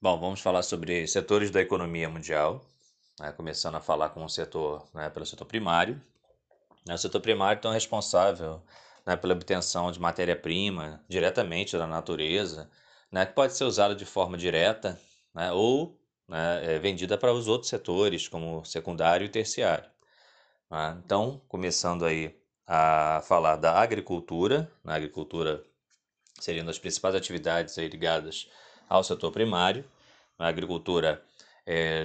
Bom, vamos falar sobre setores da economia mundial, né, começando a falar com o setor, né, pelo setor primário. O setor primário então, é responsável, né, pela obtenção de matéria-prima diretamente da natureza, né, que pode ser usada de forma direta, né, ou, né, é vendida para os outros setores, como secundário e terciário. Né. Então, começando aí a falar da agricultura, né, a agricultura seria uma das principais atividades aí ligadas ao setor primário. A agricultura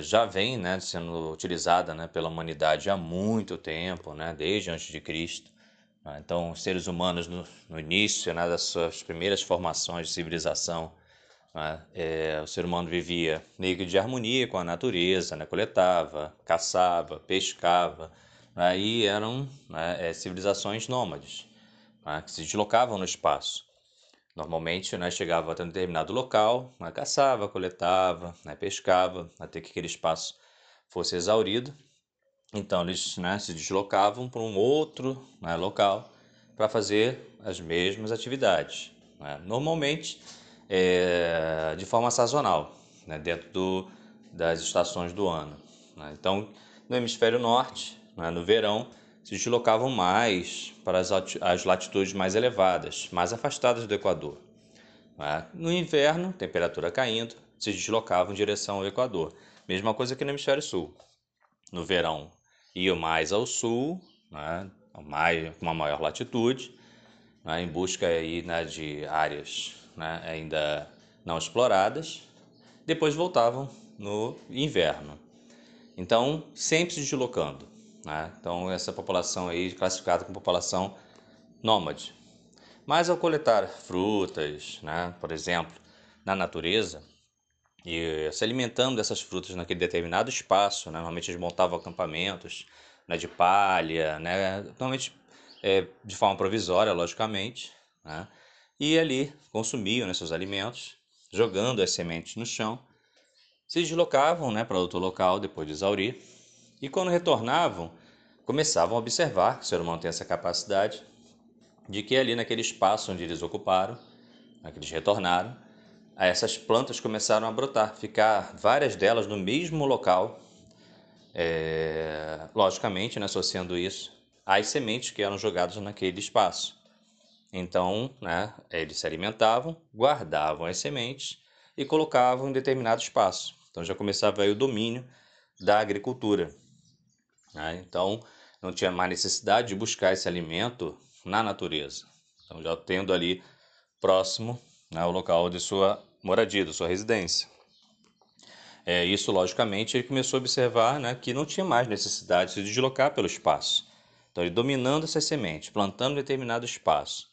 já vem, né, sendo utilizada, né, pela humanidade há muito tempo, né, desde antes de Cristo. Então, os seres humanos, no início, né, das suas primeiras formações de civilização, né, o ser humano vivia meio que de harmonia com a natureza, né, coletava, caçava, pescava, né, e eram, né, civilizações nômades, né, que se deslocavam no espaço. Normalmente, né, chegava até um determinado local, né, caçava, coletava, né, pescava, até que aquele espaço fosse exaurido. Então, eles, né, se deslocavam para um outro, né, local para fazer as mesmas atividades, né, normalmente de forma sazonal, né, dentro das estações do ano. Né. Então, no hemisfério norte, né, no verão, se deslocavam mais para as latitudes mais elevadas, mais afastadas do Equador. No inverno, temperatura caindo, se deslocavam em direção ao Equador. Mesma coisa que no hemisfério sul. No verão, iam mais ao sul, né, com uma maior latitude, né, em busca aí, né, de áreas, né, ainda não exploradas. Depois voltavam no inverno. Então, sempre se deslocando. Então, essa população aí classificada como população nômade. Mas ao coletar frutas, né, por exemplo, na natureza, e se alimentando dessas frutas naquele determinado espaço, né, normalmente eles montavam acampamentos, né, de palha, né, normalmente de forma provisória, logicamente, né, e ali consumiam, né, seus alimentos, jogando as sementes no chão, se deslocavam, né, para outro local depois de exaurir. E quando retornavam, começavam a observar que o ser humano tem essa capacidade de que ali naquele espaço onde eles ocuparam, onde eles retornaram, essas plantas começaram a brotar, ficar várias delas no mesmo local, logicamente, né, associando isso às sementes que eram jogadas naquele espaço. Então, né, eles se alimentavam, guardavam as sementes e colocavam em determinado espaço. Então já começava aí o domínio da agricultura. Então, não tinha mais necessidade de buscar esse alimento na natureza. Então, já tendo ali próximo, né, ao local de sua moradia, da sua residência. Isso, logicamente, ele começou a observar, né, que não tinha mais necessidade de se deslocar pelo espaço. Então, ele dominando essas sementes, plantando determinado espaço.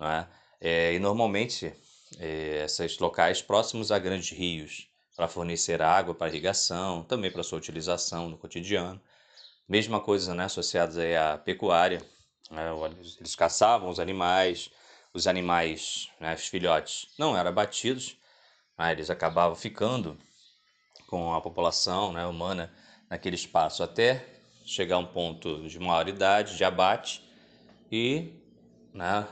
Né, e, normalmente, esses locais próximos a grandes rios, para fornecer água, para irrigação, também para sua utilização no cotidiano. Mesma coisa, né, associadas aí à pecuária, né, eles caçavam os animais, né, os filhotes, não eram abatidos, né, eles acabavam ficando com a população, né, humana naquele espaço até chegar a um ponto de maioridade, de abate, e, né,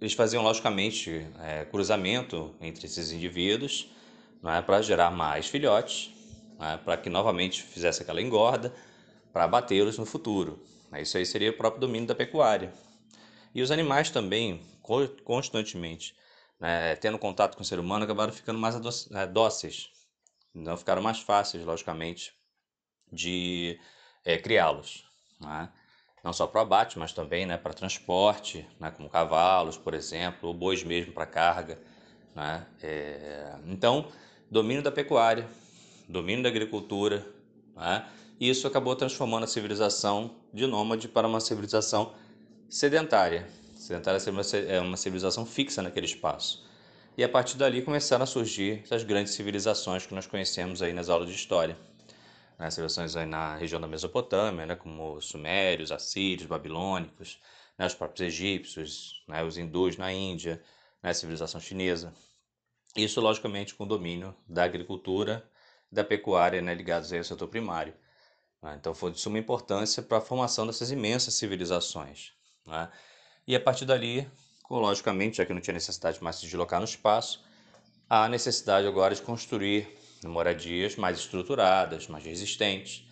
eles faziam logicamente cruzamento entre esses indivíduos, né, para gerar mais filhotes, para que novamente fizesse aquela engorda, para abatê-los no futuro. Isso aí seria o próprio domínio da pecuária. E os animais também, constantemente, né, tendo contato com o ser humano, acabaram ficando mais dóceis. Então ficaram mais fáceis, logicamente, de criá-los. Né? Não só para o abate, mas também, né, para transporte, né, como cavalos, por exemplo, ou bois mesmo para carga. Né? Então, domínio da pecuária, domínio da agricultura, né? E isso acabou transformando a civilização de nômade para uma civilização sedentária. Sedentária é uma civilização fixa naquele espaço. E a partir dali começaram a surgir essas grandes civilizações que nós conhecemos aí nas aulas de história. Né? Civilizações aí na região da Mesopotâmia, né? Como os sumérios, assírios, babilônicos, né? Os próprios egípcios, né? Os hindus na Índia, né? A civilização chinesa. Isso, logicamente, com o domínio da agricultura, da pecuária, né, ligados ao setor primário. Então, foi de suma importância para a formação dessas imensas civilizações. Né? E a partir dali, logicamente, já que não tinha necessidade mais de se deslocar no espaço, há necessidade agora de construir moradias mais estruturadas, mais resistentes,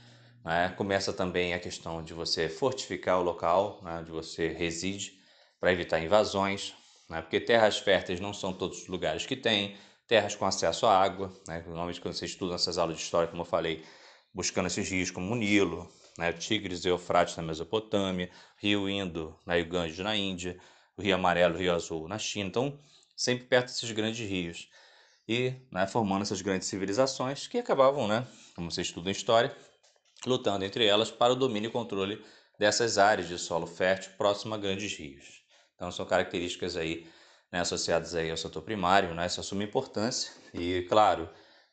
né? Começa também a questão de você fortificar o local, né, onde você reside, para evitar invasões, né? Porque terras férteis não são todos os lugares que tem, terras com acesso à água, né? Normalmente quando você estuda nessas aulas de história, como eu falei, buscando esses rios como o Nilo, né, Tigres e Eufrates na Mesopotâmia, Rio Indo, né, o Ganges na Índia, o Rio Amarelo, o Rio Azul na China, então sempre perto desses grandes rios e, né, formando essas grandes civilizações que acabavam, né, como você estuda em história, lutando entre elas para o domínio e controle dessas áreas de solo fértil próximo a grandes rios. Então são características aí, né, associadas aí ao setor primário, né, isso assume importância e, claro,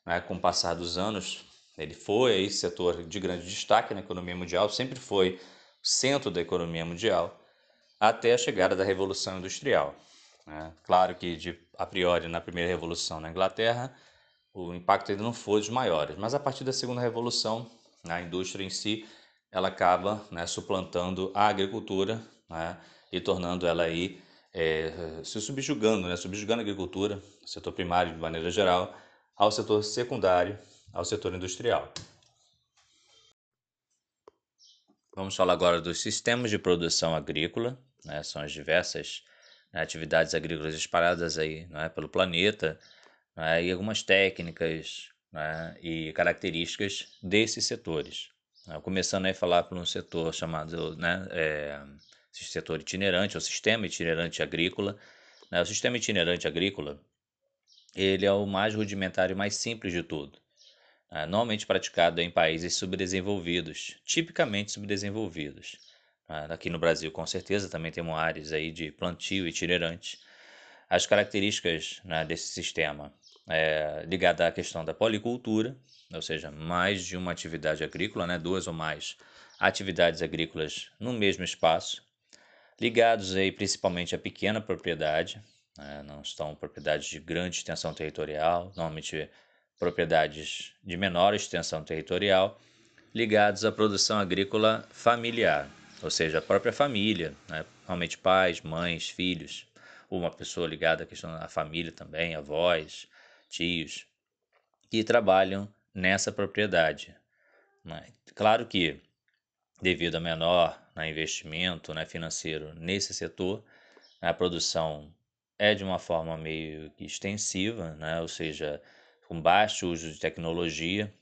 né, com o passar dos anos, ele foi aí setor de grande destaque na economia mundial, sempre foi centro da economia mundial, até a chegada da Revolução Industrial. Né? Claro que, a priori, na primeira Revolução na Inglaterra, o impacto ainda não foi dos maiores, mas a partir da segunda Revolução, a indústria em si, ela acaba, né, suplantando a agricultura, né, e tornando ela aí, se subjugando, né, subjugando a agricultura, o setor primário de maneira geral, ao setor secundário, ao setor industrial. Vamos falar agora dos sistemas de produção agrícola, né? São as diversas, né, atividades agrícolas espalhadas aí, né, pelo planeta, né, e algumas técnicas, né, e características desses setores. Começando aí a falar por um setor chamado, né, setor itinerante, ou sistema itinerante agrícola. O sistema itinerante agrícola, ele é o mais rudimentar e mais simples de tudo. Normalmente praticado em países subdesenvolvidos, tipicamente subdesenvolvidos. Aqui no Brasil, com certeza, também temos áreas aí de plantio itinerante. As características, né, desse sistema é ligada à questão da policultura, ou seja, mais de uma atividade agrícola, né, duas ou mais atividades agrícolas no mesmo espaço, ligados aí principalmente à pequena propriedade, né, não são propriedades de grande extensão territorial, normalmente propriedades de menor extensão territorial, ligados à produção agrícola familiar, ou seja, a própria família, né? Normalmente pais, mães, filhos, ou uma pessoa ligada à questão da família também, avós, tios, que trabalham nessa propriedade. Né? Claro que, devido a menor, né, investimento, né, financeiro nesse setor, a produção é de uma forma meio que extensiva, né? Ou seja, com baixo uso de tecnologia,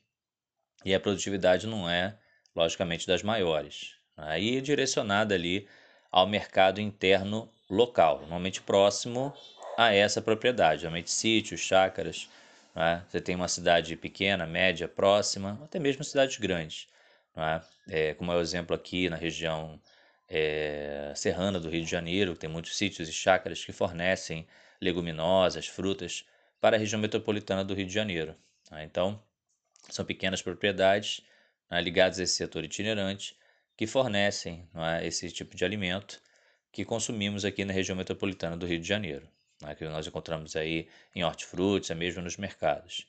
e a produtividade não é, logicamente, das maiores. Aí é direcionada ali ao mercado interno local, normalmente próximo a essa propriedade, normalmente sítios, chácaras, né? Você tem uma cidade pequena, média, próxima, até mesmo cidades grandes, né? Como é o exemplo aqui na região serrana do Rio de Janeiro, que tem muitos sítios e chácaras que fornecem leguminosas, frutas, para a região metropolitana do Rio de Janeiro. Então, são pequenas propriedades ligadas a esse setor itinerante que fornecem esse tipo de alimento que consumimos aqui na região metropolitana do Rio de Janeiro, que nós encontramos aí em hortifrutis, mesmo nos mercados.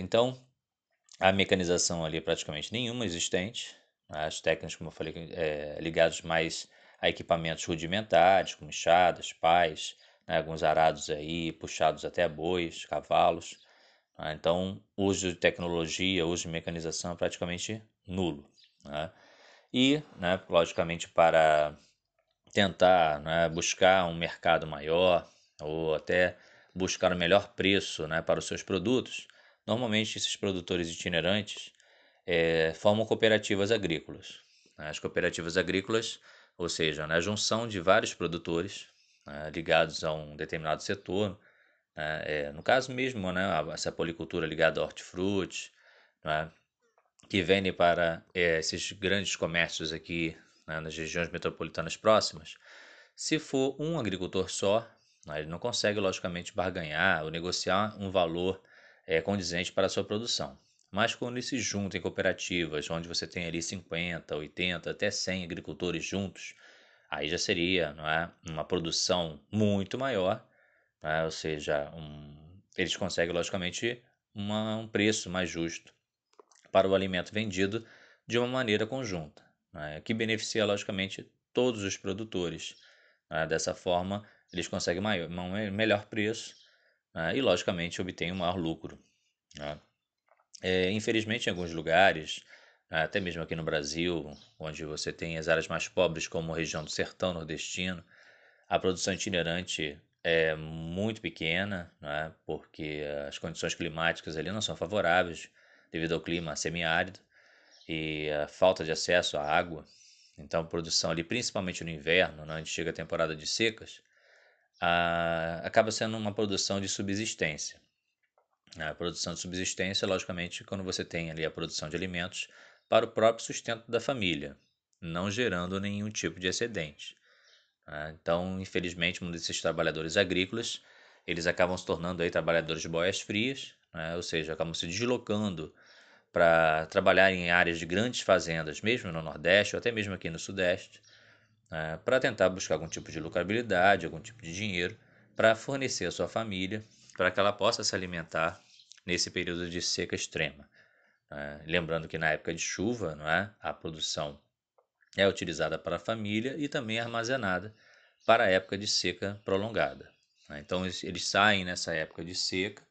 Então, a mecanização ali é praticamente nenhuma existente, as técnicas, como eu falei, ligadas mais a equipamentos rudimentares, como enxadas, pás, né, alguns arados aí, puxados até bois, cavalos. Né? Então, uso de tecnologia, uso de mecanização é praticamente nulo. Né? E, né, logicamente, para tentar, né, buscar um mercado maior ou até buscar o melhor preço, né, para os seus produtos, normalmente esses produtores itinerantes formam cooperativas agrícolas. As cooperativas agrícolas, ou seja, né, a junção de vários produtores, ligados a um determinado setor, né? No caso mesmo, né, essa policultura ligada ao hortifruti, né, que vende para esses grandes comércios aqui, né, nas regiões metropolitanas próximas. Se for um agricultor só, né, ele não consegue, logicamente, barganhar ou negociar um valor condizente para a sua produção. Mas quando eles se juntam em cooperativas, onde você tem ali 50, 80, até 100 agricultores juntos, aí já seria, não é, uma produção muito maior, né? Ou seja, eles conseguem, logicamente, um preço mais justo para o alimento vendido de uma maneira conjunta, né? Que beneficia, logicamente, todos os produtores. Né? Dessa forma, eles conseguem um melhor preço, e logicamente obtém um maior lucro, né? Infelizmente, em alguns lugares, até mesmo aqui no Brasil, onde você tem as áreas mais pobres, como a região do sertão nordestino, a produção itinerante é muito pequena, né? Porque as condições climáticas ali não são favoráveis devido ao clima semiárido e a falta de acesso à água. Então, a produção ali, principalmente no inverno, né, onde chega a temporada de secas, acaba sendo uma produção de subsistência. A produção de subsistência, logicamente, quando você tem ali a produção de alimentos para o próprio sustento da família, não gerando nenhum tipo de excedente. Então, infelizmente, muitos desses trabalhadores agrícolas, eles acabam se tornando aí trabalhadores de boias frias, né? Ou seja, acabam se deslocando para trabalhar em áreas de grandes fazendas, mesmo no Nordeste ou até mesmo aqui no Sudeste, para tentar buscar algum tipo de lucrabilidade, algum tipo de dinheiro para fornecer à sua família, para que ela possa se alimentar nesse período de seca extrema. Lembrando que na época de chuva, não é, a produção é utilizada para a família e também é armazenada para a época de seca prolongada. Então eles saem nessa época de seca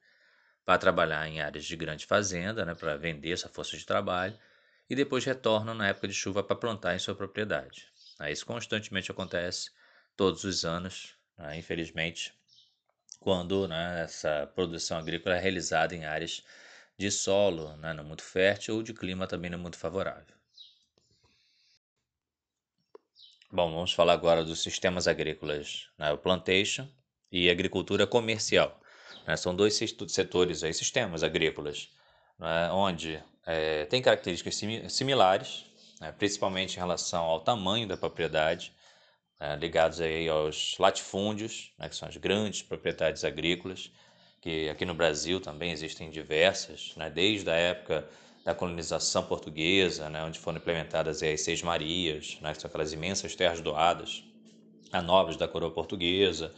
para trabalhar em áreas de grande fazenda, né, para vender essa força de trabalho, e depois retornam na época de chuva para plantar em sua propriedade. Isso constantemente acontece todos os anos, né, infelizmente, quando, né, essa produção agrícola é realizada em áreas de solo, né, não muito fértil, ou de clima também não muito favorável. Bom, vamos falar agora dos sistemas agrícolas, né, o plantation e a agricultura comercial. São dois setores, aí, sistemas agrícolas, né, onde tem características similares, né, principalmente em relação ao tamanho da propriedade, ligados aí aos latifúndios, né, que são as grandes propriedades agrícolas, que aqui no Brasil também existem diversas, né, desde a época da colonização portuguesa, né, onde foram implementadas aí as Seis Marias, né, que são aquelas imensas terras doadas a nobres da coroa portuguesa,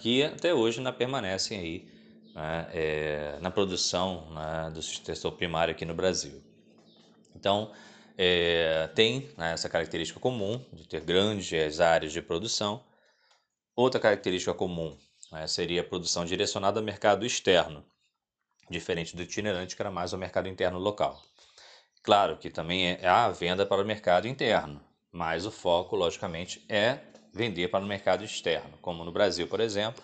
que até hoje ainda permanecem aí, né, na produção, né, do setor primário aqui no Brasil. Então, tem, né, essa característica comum de ter grandes áreas de produção. Outra característica comum, né, seria a produção direcionada ao mercado externo, diferente do itinerante, que era mais ao mercado interno local. Claro que também há a venda para o mercado interno, mas o foco, logicamente, é vender para o mercado externo, como no Brasil, por exemplo,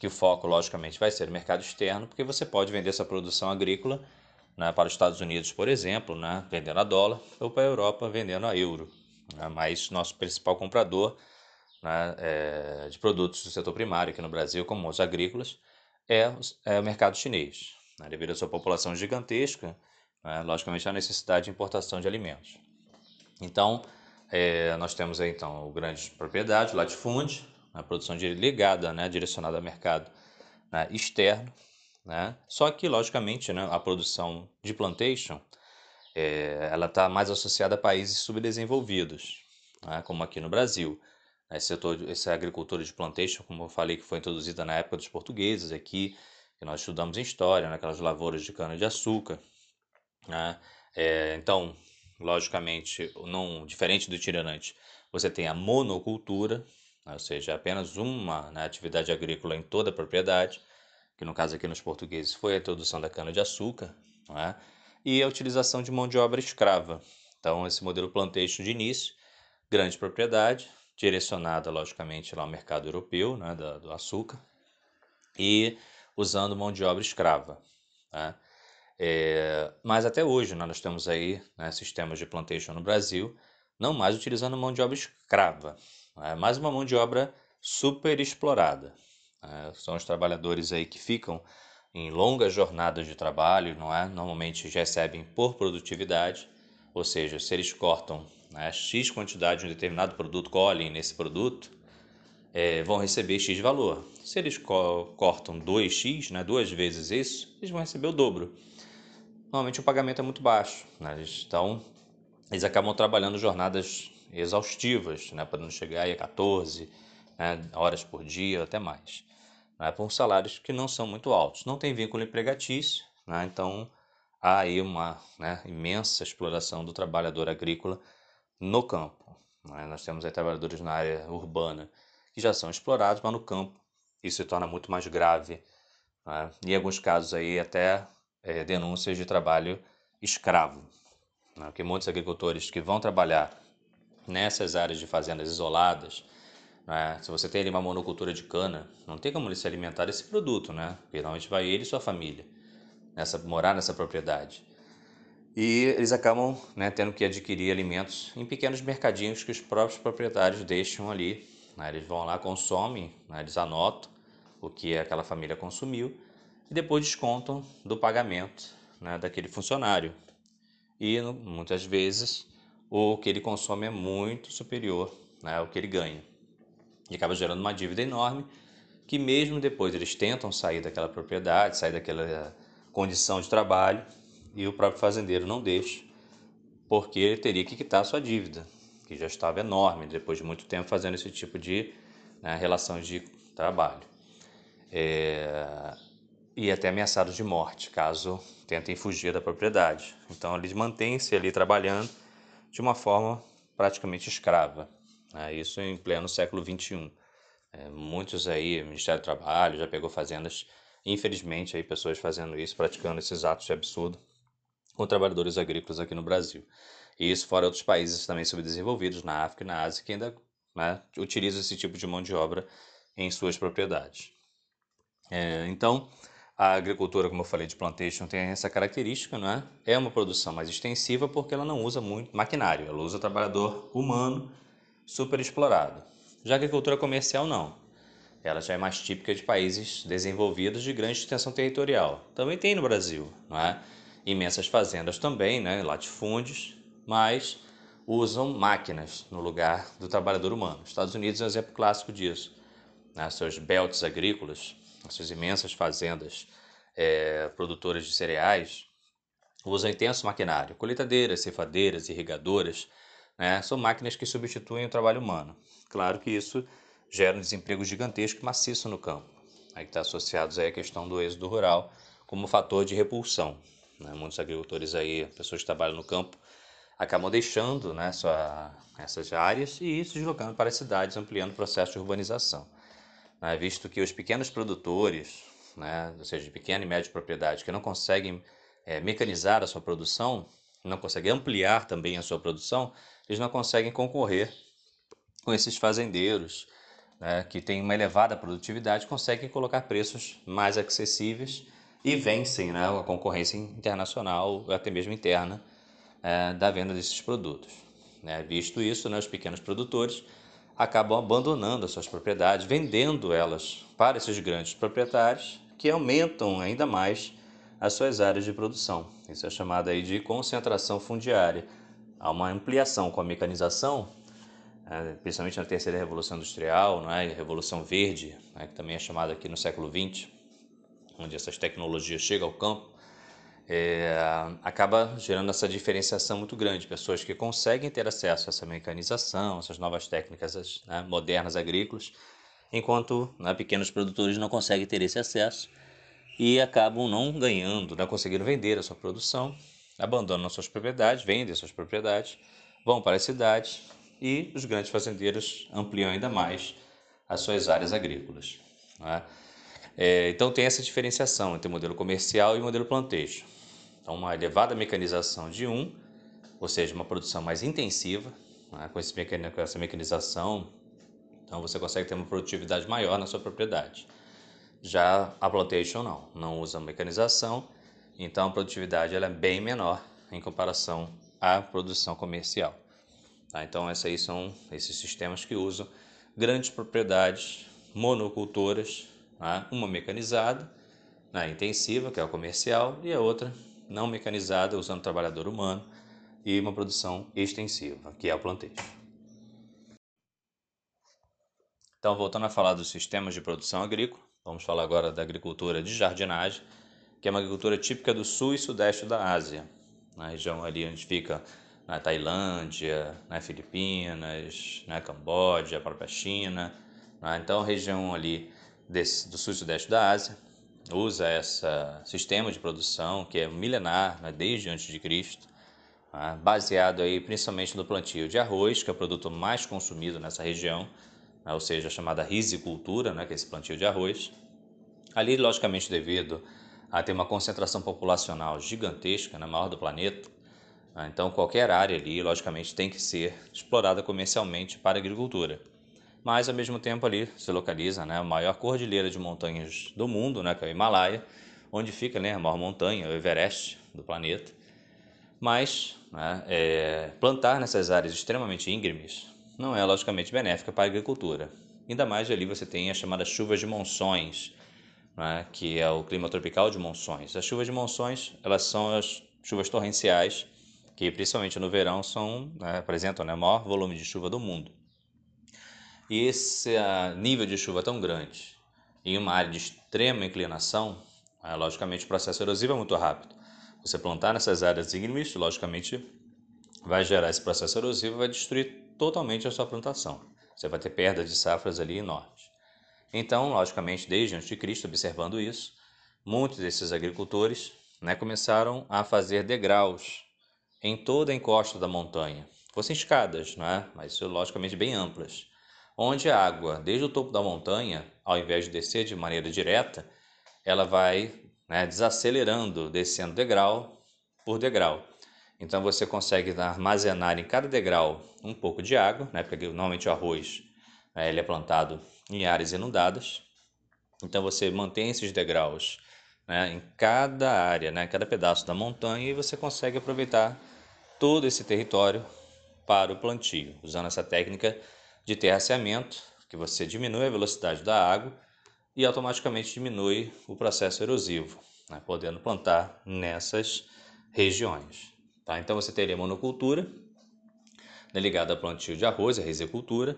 que o foco, logicamente, vai ser o mercado externo, porque você pode vender essa produção agrícola, né, para os Estados Unidos, por exemplo, né, vendendo a dólar, ou para a Europa, vendendo a euro, né, mas nosso principal comprador, né, de produtos do setor primário aqui no Brasil, como os agrícolas, é o mercado chinês, né, devido à sua população gigantesca, né, logicamente, a necessidade de importação de alimentos. Então, nós temos aí, então, o grande propriedade, o latifúndio, a produção ligada, né, direcionada ao mercado, né, externo, né? Só que, logicamente, né, a produção de plantation, ela está mais associada a países subdesenvolvidos, né, como aqui no Brasil. Essa agricultura de plantation, como eu falei, que foi introduzida na época dos portugueses aqui, que nós estudamos em história, naquelas lavouras de cana-de-açúcar, né? Então, logicamente, não diferente do itinerante, você tem a monocultura, ou seja, apenas uma, né, atividade agrícola em toda a propriedade, que no caso aqui nos portugueses foi a introdução da cana-de-açúcar, né, e a utilização de mão de obra escrava. Então, esse modelo plantation de início, grande propriedade, direcionada, logicamente, lá ao mercado europeu, né, do açúcar, e usando mão de obra escrava, né. Mas até hoje, né, nós temos aí, né, sistemas de plantation no Brasil, não mais utilizando mão de obra escrava, né, mas uma mão de obra super explorada. São os trabalhadores aí que ficam em longas jornadas de trabalho, não é? Normalmente recebem por produtividade, ou seja, se eles cortam, né, X quantidade de um determinado produto, colhem nesse produto, vão receber X valor. Se eles cortam 2X, né, duas vezes isso, eles vão receber o dobro. Normalmente o pagamento é muito baixo, né? Então, eles acabam trabalhando jornadas exaustivas, né, para não chegar aí a 14, né, horas por dia ou até mais, né, por salários que não são muito altos. Não tem vínculo empregatício, né, então há aí uma, né, imensa exploração do trabalhador agrícola no campo, né. Nós temos aí trabalhadores na área urbana que já são explorados, mas no campo isso se torna muito mais grave, né? E em alguns casos aí até denúncias de trabalho escravo, né? Porque muitos agricultores que vão trabalhar nessas áreas de fazendas isoladas, né? Se você tem ali uma monocultura de cana, não tem como ele se alimentar desse produto, né? Porque normalmente vai ele e sua família morar nessa propriedade. E eles acabam, né, tendo que adquirir alimentos em pequenos mercadinhos que os próprios proprietários deixam ali, né? Eles vão lá, consomem, né? Eles anotam o que aquela família consumiu e depois descontam do pagamento, né, daquele funcionário. E muitas vezes o que ele consome é muito superior, né, ao que ele ganha. E acaba gerando uma dívida enorme que mesmo depois eles tentam sair daquela propriedade, sair daquela condição de trabalho, e o próprio fazendeiro não deixa, porque ele teria que quitar a sua dívida, que já estava enorme, depois de muito tempo fazendo esse tipo de, né, relação de trabalho. E até ameaçado de morte, caso tentem fugir da propriedade. Então, eles mantêm-se ali trabalhando de uma forma praticamente escrava, né? Isso em pleno século XXI. Muitos aí, o Ministério do Trabalho já pegou fazendas, infelizmente, aí pessoas fazendo isso, praticando esses atos de absurdo com trabalhadores agrícolas aqui no Brasil. E isso fora outros países também subdesenvolvidos, na África e na Ásia, que ainda, né, utilizam esse tipo de mão de obra em suas propriedades. Então, a agricultura, como eu falei, de plantation tem essa característica, né? É uma produção mais extensiva porque ela não usa muito maquinário, ela usa trabalhador humano super explorado. Já a agricultura comercial não, ela já é mais típica de países desenvolvidos de grande extensão territorial. Também tem no Brasil, não é? Imensas fazendas também, né? Latifúndios, mas usam máquinas no lugar do trabalhador humano. Os Estados Unidos é um exemplo clássico disso, né? Seus belts agrícolas, essas imensas fazendas produtoras de cereais, usam intenso maquinário, colheitadeiras, ceifadeiras, irrigadoras, né? São máquinas que substituem o trabalho humano. Claro que isso gera um desemprego gigantesco e maciço no campo. Aí está associado aí a questão do êxodo rural como fator de repulsão, né? Muitos agricultores aí, pessoas que trabalham no campo, acabam deixando, né, essas áreas e se deslocando para as cidades, ampliando o processo de urbanização, né? Visto que os pequenos produtores, né, ou seja, de pequena e média propriedade, que não conseguem mecanizar a sua produção, não conseguem ampliar também a sua produção, eles não conseguem concorrer com esses fazendeiros, né, que tem uma elevada produtividade, conseguem colocar preços mais acessíveis e vencem, né, a concorrência internacional, até mesmo interna, da venda desses produtos, né? Visto isso, né, os pequenos produtores acabam abandonando as suas propriedades, vendendo elas para esses grandes proprietários, que aumentam ainda mais as suas áreas de produção. Isso é chamado aí de concentração fundiária. Há uma ampliação com a mecanização, principalmente na terceira revolução industrial, né, e a revolução verde, né, que também é chamada aqui no século XX, onde essas tecnologias chegam ao campo, acaba gerando essa diferenciação muito grande. Pessoas que conseguem ter acesso a essa mecanização, essas novas técnicas, né, modernas agrícolas, enquanto, né, pequenos produtores não conseguem ter esse acesso e acabam não ganhando, não conseguindo vender a sua produção, abandonam suas propriedades, vendem suas propriedades, vão para as cidades. E os grandes fazendeiros ampliam ainda mais as suas áreas agrícolas, né? Então tem essa diferenciação entre o modelo comercial e o modelo plantation. Então, uma elevada mecanização de um, ou seja, uma produção mais intensiva, né, com essa mecanização, então você consegue ter uma produtividade maior na sua propriedade. Já a plantation não usa mecanização, então a produtividade ela é bem menor em comparação à produção comercial. Então, esses aí são esses sistemas que usam grandes propriedades monocultoras, né? Uma mecanizada, né, intensiva, que é o comercial, e a outra não mecanizada, usando trabalhador humano, e uma produção extensiva, que é o plantation. Então, voltando a falar dos sistemas de produção agrícola, vamos falar agora da agricultura de jardinagem, que é uma agricultura típica do sul e sudeste da Ásia, na região ali onde fica na Tailândia, na Filipinas, na Camboja, a própria China, né? Então a região ali do sul e sudeste da Ásia usa esse sistema de produção que é milenar, né, desde antes de Cristo, né, baseado aí principalmente no plantio de arroz, que é o produto mais consumido nessa região, né, ou seja, a chamada risicultura, né, que é esse plantio de arroz, Ali, logicamente, devido a ter uma concentração populacional gigantesca, na maior do planeta, então qualquer área ali, logicamente, tem que ser explorada comercialmente para a agricultura. Mas, ao mesmo tempo, ali se localiza a maior cordilheira de montanhas do mundo, que é o Himalaia, onde fica a maior montanha, o Everest do planeta. Mas plantar nessas áreas extremamente íngremes não é, logicamente, benéfica para a agricultura. Ainda mais ali você tem as chamadas chuvas de monções, que é o clima tropical de monções. As chuvas de monções, elas são as chuvas torrenciais, que principalmente no verão apresentam o maior volume de chuva do mundo. E esse nível de chuva tão grande em uma área de extrema inclinação, logicamente o processo erosivo é muito rápido. Você plantar nessas áreas íngremes, logicamente, vai gerar esse processo erosivo, vai destruir totalmente a sua plantação. Você vai ter perdas de safras ali enormes. Então, logicamente, desde antes de Cristo, observando isso, muitos desses agricultores começaram a fazer degraus em toda a encosta da montanha. Fossem escadas, mas logicamente bem amplas, onde a água, desde o topo da montanha, ao invés de descer de maneira direta, ela vai desacelerando, descendo degrau por degrau. Então você consegue armazenar em cada degrau um pouco de água, porque normalmente o arroz ele é plantado em áreas inundadas. Então você mantém esses degraus em cada área, em cada pedaço da montanha, e você consegue aproveitar todo esse território para o plantio, usando essa técnica de terraceamento, que você diminui a velocidade da água e automaticamente diminui o processo erosivo, podendo plantar nessas regiões. Então você teria monocultura, ligada ao plantio de arroz, a rizicultura,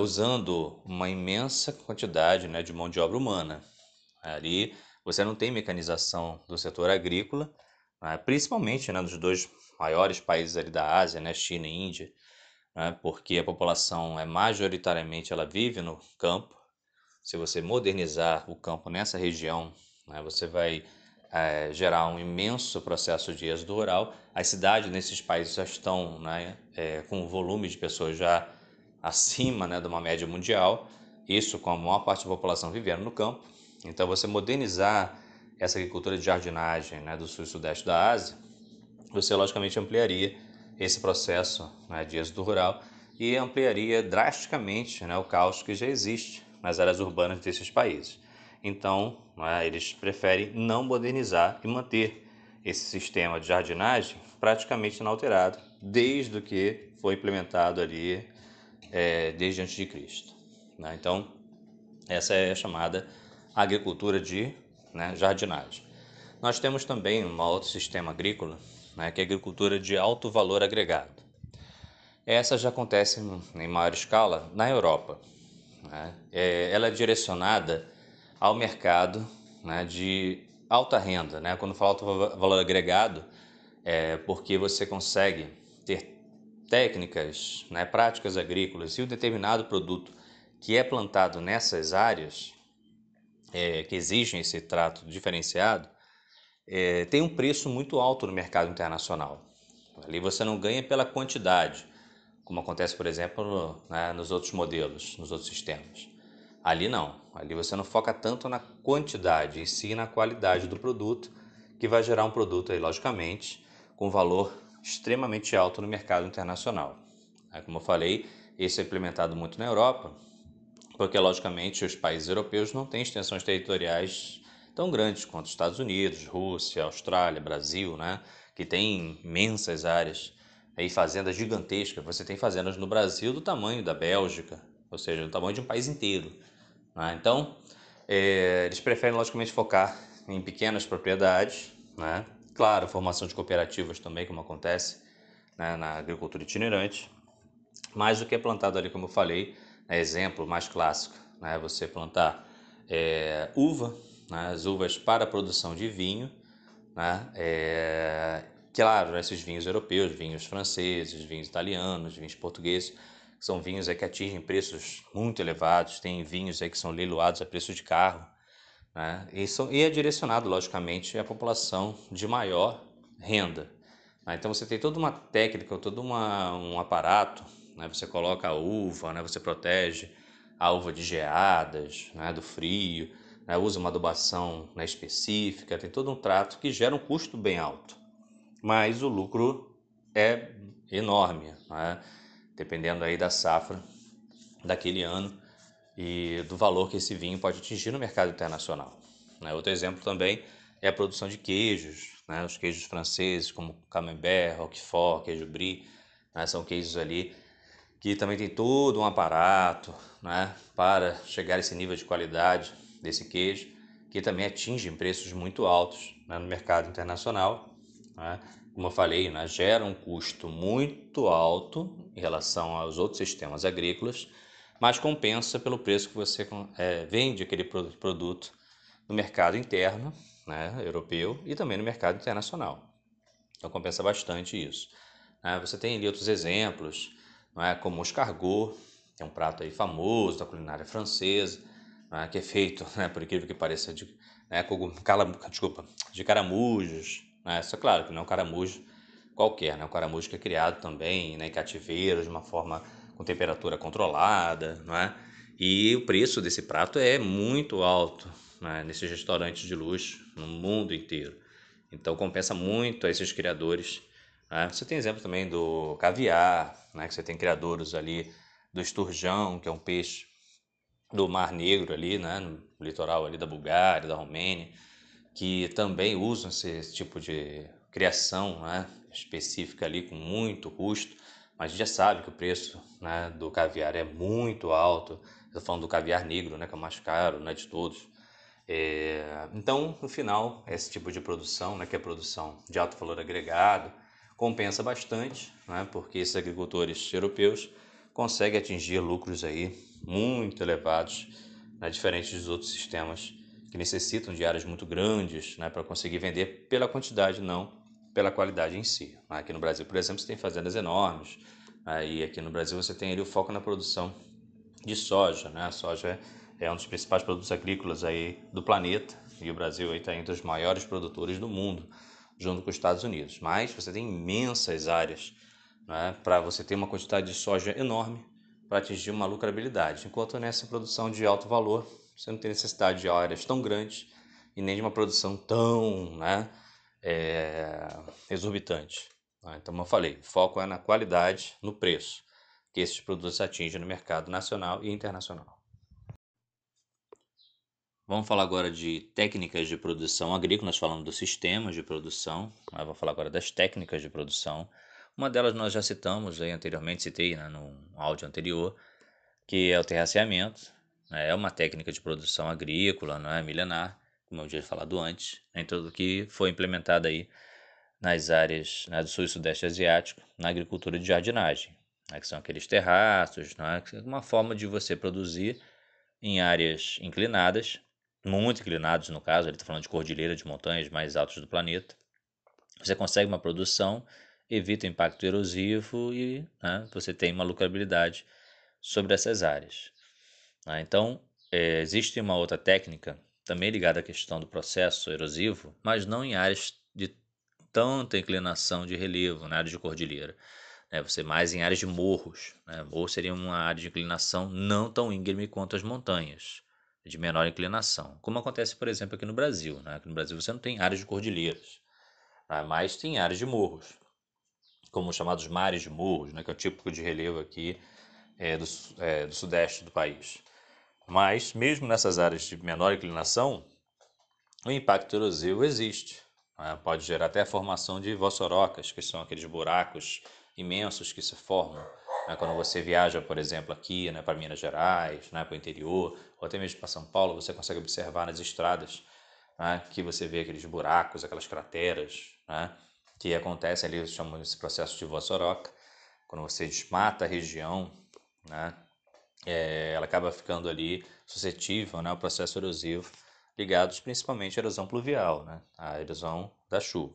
usando uma imensa quantidade de mão de obra humana. Ali você não tem mecanização do setor agrícola, principalmente nos dois maiores países ali da Ásia, China e Índia, porque a população majoritariamente ela vive no campo. Se você modernizar o campo nessa região, você vai gerar um imenso processo de êxodo rural. As cidades nesses países já estão com um volume de pessoas já acima de uma média mundial, isso com a maior parte da população vivendo no campo. Então você modernizar essa agricultura de jardinagem do sul e sudeste da Ásia, você logicamente ampliaria esse processo de êxodo rural e ampliaria drasticamente o caos que já existe nas áreas urbanas desses países. Então, eles preferem não modernizar e manter esse sistema de jardinagem praticamente inalterado desde o que foi implementado ali desde antes de Cristo. Então, essa é a chamada agricultura de jardinagem. Nós temos também um outro sistema agrícola, que é a agricultura de alto valor agregado. Essa já acontece em maior escala na Europa. Ela é direcionada ao mercado de alta renda. Quando falo alto valor agregado, é porque você consegue ter técnicas, práticas agrícolas e um determinado produto que é plantado nessas áreas, que exigem esse trato diferenciado, tem um preço muito alto no mercado internacional. Ali você não ganha pela quantidade, como acontece, por exemplo, nos outros modelos, nos outros sistemas. Ali não, ali você não foca tanto na quantidade, e sim na qualidade do produto, que vai gerar um produto, logicamente, com valor extremamente alto no mercado internacional. Como eu falei, isso é implementado muito na Europa, porque, logicamente, os países europeus não têm extensões territoriais tão grandes quanto os Estados Unidos, Rússia, Austrália, Brasil, que tem imensas áreas e fazendas gigantescas. Você tem fazendas no Brasil do tamanho da Bélgica, ou seja, do tamanho de um país inteiro. Então, eles preferem, logicamente, focar em pequenas propriedades. Claro, formação de cooperativas também, como acontece na agricultura itinerante. Mas o que é plantado ali, como eu falei, é exemplo mais clássico. Você plantar uva, as uvas para a produção de vinho, claro, esses vinhos europeus, vinhos franceses, vinhos italianos, vinhos portugueses, são vinhos que atingem preços muito elevados, tem vinhos que são leiloados a preço de carro, e é direcionado, logicamente, à população de maior renda. Então você tem toda uma técnica, todo um aparato, você coloca a uva, você protege a uva de geadas, do frio, né, usa uma adubação, né, específica, tem todo um trato que gera um custo bem alto, mas o lucro é enorme, né, dependendo aí da safra daquele ano e do valor que esse vinho pode atingir no mercado internacional. Né. Outro exemplo também é a produção de queijos, né, os queijos franceses como camembert, roquefort, queijo brie, né, são queijos ali que também tem todo um aparato, né, para chegar a esse nível de qualidade desse queijo, que também atinge preços muito altos, né, no mercado internacional, né. Como eu falei, né, gera um custo muito alto em relação aos outros sistemas agrícolas, mas compensa pelo preço que você vende aquele produto no mercado interno, né, europeu, e também no mercado internacional. Então compensa bastante isso. Você tem ali outros exemplos, como o escargot, que é um prato aí famoso da culinária francesa, que é feito, por incrível que pareça, de caramujos. Isso é claro que não é um caramujo qualquer, é um caramujo que é criado também, em cativeiro, de uma forma com temperatura controlada, né? E o preço desse prato é muito alto, né, nesses restaurantes de luxo no mundo inteiro. Então compensa muito a esses criadores. Você tem exemplo também do caviar, né, que você tem criadores ali do esturjão, que é um peixe do Mar Negro ali, né, no litoral ali da Bulgária, da Romênia, que também usam esse tipo de criação, né, específica ali com muito custo, mas a gente já sabe que o preço, né, do caviar é muito alto. Estou falando do caviar negro, né, que é o mais caro, né, de todos. Então, no final, esse tipo de produção, né, que é produção de alto valor agregado, compensa bastante, né, porque esses agricultores europeus conseguem atingir lucros aí muito elevados, né, diferente dos outros sistemas que necessitam de áreas muito grandes, né, para conseguir vender pela quantidade, não pela qualidade em si. Aqui no Brasil, por exemplo, você tem fazendas enormes, né, e aqui no Brasil você tem ali o foco na produção de soja, né? A soja é um dos principais produtos agrícolas aí do planeta, e o Brasil está entre os maiores produtores do mundo, junto com os Estados Unidos. Mas você tem imensas áreas, né, para você ter uma quantidade de soja enorme para atingir uma lucrabilidade. Enquanto nessa produção de alto valor, você não tem necessidade de áreas tão grandes e nem de uma produção tão, né, exorbitante. Então, como eu falei, o foco é na qualidade, no preço que esses produtos atingem no mercado nacional e internacional. Vamos falar agora de técnicas de produção agrícola. Nós falamos dos sistemas de produção, mas vou falar agora das técnicas de produção. Uma delas nós já citamos aí anteriormente, citei, né, no áudio anterior, que é o terraceamento, né, é uma técnica de produção agrícola, não é milenar, como eu tinha falado antes, tudo que foi implementada aí nas áreas, né, do sul e sudeste asiático, na agricultura de jardinagem, né, que são aqueles terraços, né, que é uma forma de você produzir em áreas inclinadas, muito inclinados no caso, ele está falando de cordilheira, de montanhas mais altas do planeta. Você consegue uma produção, evita o impacto erosivo e, né, você tem uma lucrabilidade sobre essas áreas. Então, existe uma outra técnica, também ligada à questão do processo erosivo, mas não em áreas de tanta inclinação de relevo, na área de cordilheira. Você mais em áreas de morros, né? Morro seria uma área de inclinação não tão íngreme quanto as montanhas, de menor inclinação, como acontece, por exemplo, aqui no Brasil, né? Aqui no Brasil você não tem áreas de cordilheiras, né, mas tem áreas de morros, como os chamados mares de morros, né, que é o típico de relevo aqui do sudeste do país. Mas mesmo nessas áreas de menor inclinação, o impacto erosivo existe, né? Pode gerar até a formação de voçorocas, que são aqueles buracos imensos que se formam, né, quando você viaja, por exemplo, aqui, né, para Minas Gerais, né, para o interior, ou até mesmo para São Paulo, você consegue observar nas estradas, né, que você vê aqueles buracos, aquelas crateras, né, que acontecem ali, chamam esse processo de voçoroca. Quando você desmata a região, né, ela acaba ficando ali suscetível, né, ao processo erosivo, ligados principalmente à erosão pluvial, né, à erosão da chuva.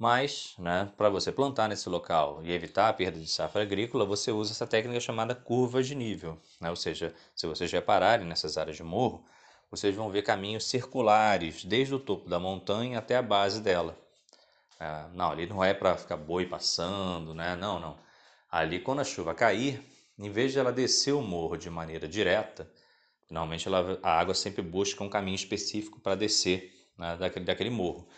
Mas, né, para você plantar nesse local e evitar a perda de safra agrícola, você usa essa técnica chamada curva de nível, né? Ou seja, se vocês repararem nessas áreas de morro, vocês vão ver caminhos circulares desde o topo da montanha até a base dela. Não, ali não é para ficar boi passando, né? Não, não. Ali, quando a chuva cair, em vez de ela descer o morro de maneira direta, Normalmente a água sempre busca um caminho específico para descer, né, daquele morro.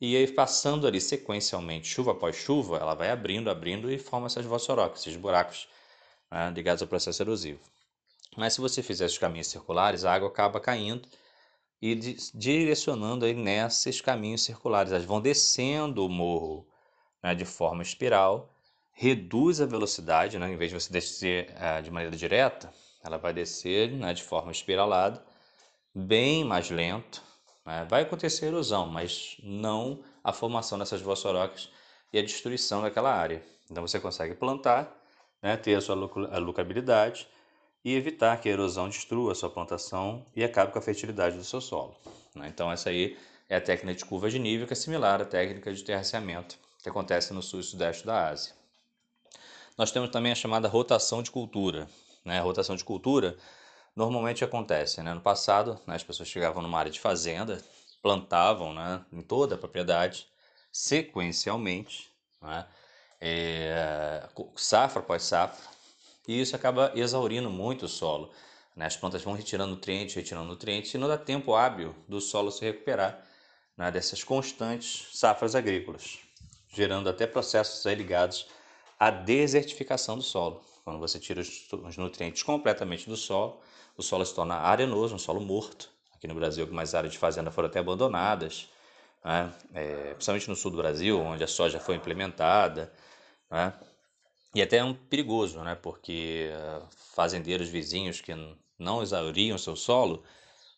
E aí, passando ali sequencialmente, chuva após chuva, ela vai abrindo e forma essas voçorocas, esses buracos, né, ligados ao processo erosivo. Mas se você fizer esses caminhos circulares, a água acaba caindo e direcionando aí nesses caminhos circulares. Elas vão descendo o morro, né, de forma espiral, reduz a velocidade, né, em vez de você descer de maneira direta, ela vai descer, né, de forma espiralada, bem mais lento. Né? Vai acontecer a erosão, mas não a formação dessas voçorocas e a destruição daquela área. Então você consegue plantar, né, ter a sua lucrabilidade e evitar que a erosão destrua a sua plantação e acabe com a fertilidade do seu solo. Né? Então essa aí é a técnica de curva de nível, que é similar à técnica de terraceamento que acontece no sul e sudeste da Ásia. Nós temos também a chamada rotação de cultura. Né? A rotação de cultura normalmente acontece, né? No passado, né, as pessoas chegavam numa área de fazenda, plantavam, né, em toda a propriedade, sequencialmente, né, safra após safra, e isso acaba exaurindo muito o solo. Né? As plantas vão retirando nutrientes, e não dá tempo hábil do solo se recuperar, né, dessas constantes safras agrícolas, gerando até processos aí ligados à desertificação do solo. Quando você tira os nutrientes completamente do solo, o solo se torna arenoso, um solo morto. Aqui no Brasil, algumas áreas de fazenda foram até abandonadas, né? Principalmente no sul do Brasil, onde a soja foi implementada, né? E até é perigoso, né? Porque fazendeiros vizinhos que não exauriam seu solo,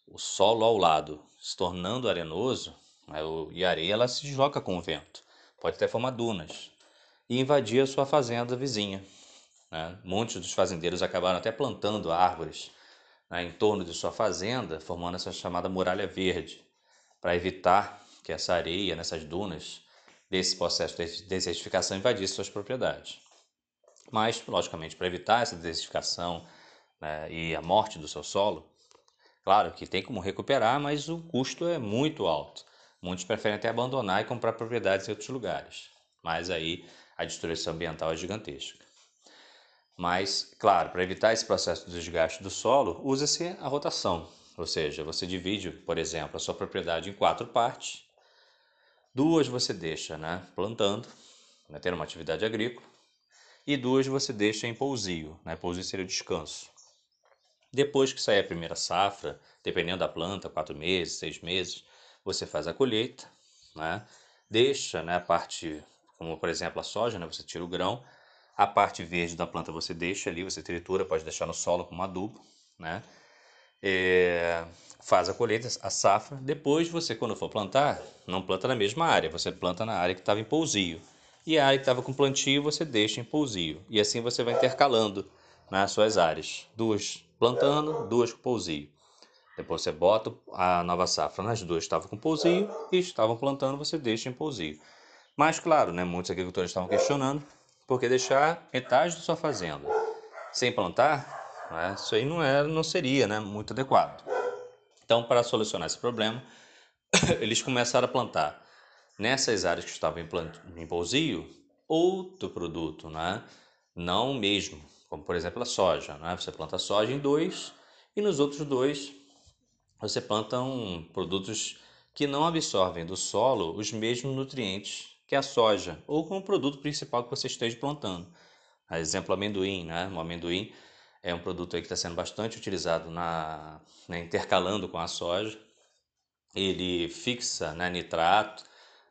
o solo ao lado se tornando arenoso, né? E a areia ela se desloca com o vento, pode até formar dunas e invadir a sua fazenda vizinha. Né? Muitos dos fazendeiros acabaram até plantando árvores, né, em torno de sua fazenda, formando essa chamada muralha verde, para evitar que essa areia, nessas dunas, desse processo de desertificação invadisse suas propriedades. Mas, logicamente, para evitar essa desertificação, né, e a morte do seu solo, claro que tem como recuperar, mas o custo é muito alto. Muitos preferem até abandonar e comprar propriedades em outros lugares, mas aí a destruição ambiental é gigantesca. Mas, claro, para evitar esse processo de desgaste do solo, usa-se a rotação. Ou seja, você divide, por exemplo, a sua propriedade em 4 partes. 2 você deixa, né, plantando, né, tendo uma atividade agrícola. E 2 você deixa em pousio. Né, pousio seria o descanso. Depois que sair a primeira safra, dependendo da planta, 4 meses, 6 meses, você faz a colheita. Né, deixa, né, a parte, como por exemplo a soja, né, você tira o grão. A parte verde da planta você deixa ali, você tritura, pode deixar no solo como adubo, né? Faz a colheita, a safra. Depois você, quando for plantar, não planta na mesma área, você planta na área que estava em pousio. E a área que estava com plantio você deixa em pousio. E assim você vai intercalando nas suas áreas. 2 plantando, 2 com pousio. Depois você bota a nova safra nas 2 que estavam com pousio e estavam plantando, você deixa em pousio. Mas claro, né, muitos agricultores estavam questionando, porque deixar metade da sua fazenda sem plantar, né, isso aí não seria, né, muito adequado. Então, para solucionar esse problema, eles começaram a plantar nessas áreas que estavam em pousio outro produto, né, não o mesmo, como por exemplo a soja. Né, você planta soja em 2 e nos outros 2 você planta produtos que não absorvem do solo os mesmos nutrientes que é a soja, ou com o produto principal que você esteja plantando. Por exemplo, amendoim, né? O amendoim é um produto aí que está sendo bastante utilizado, né, intercalando com a soja. Ele fixa, né, nitrato,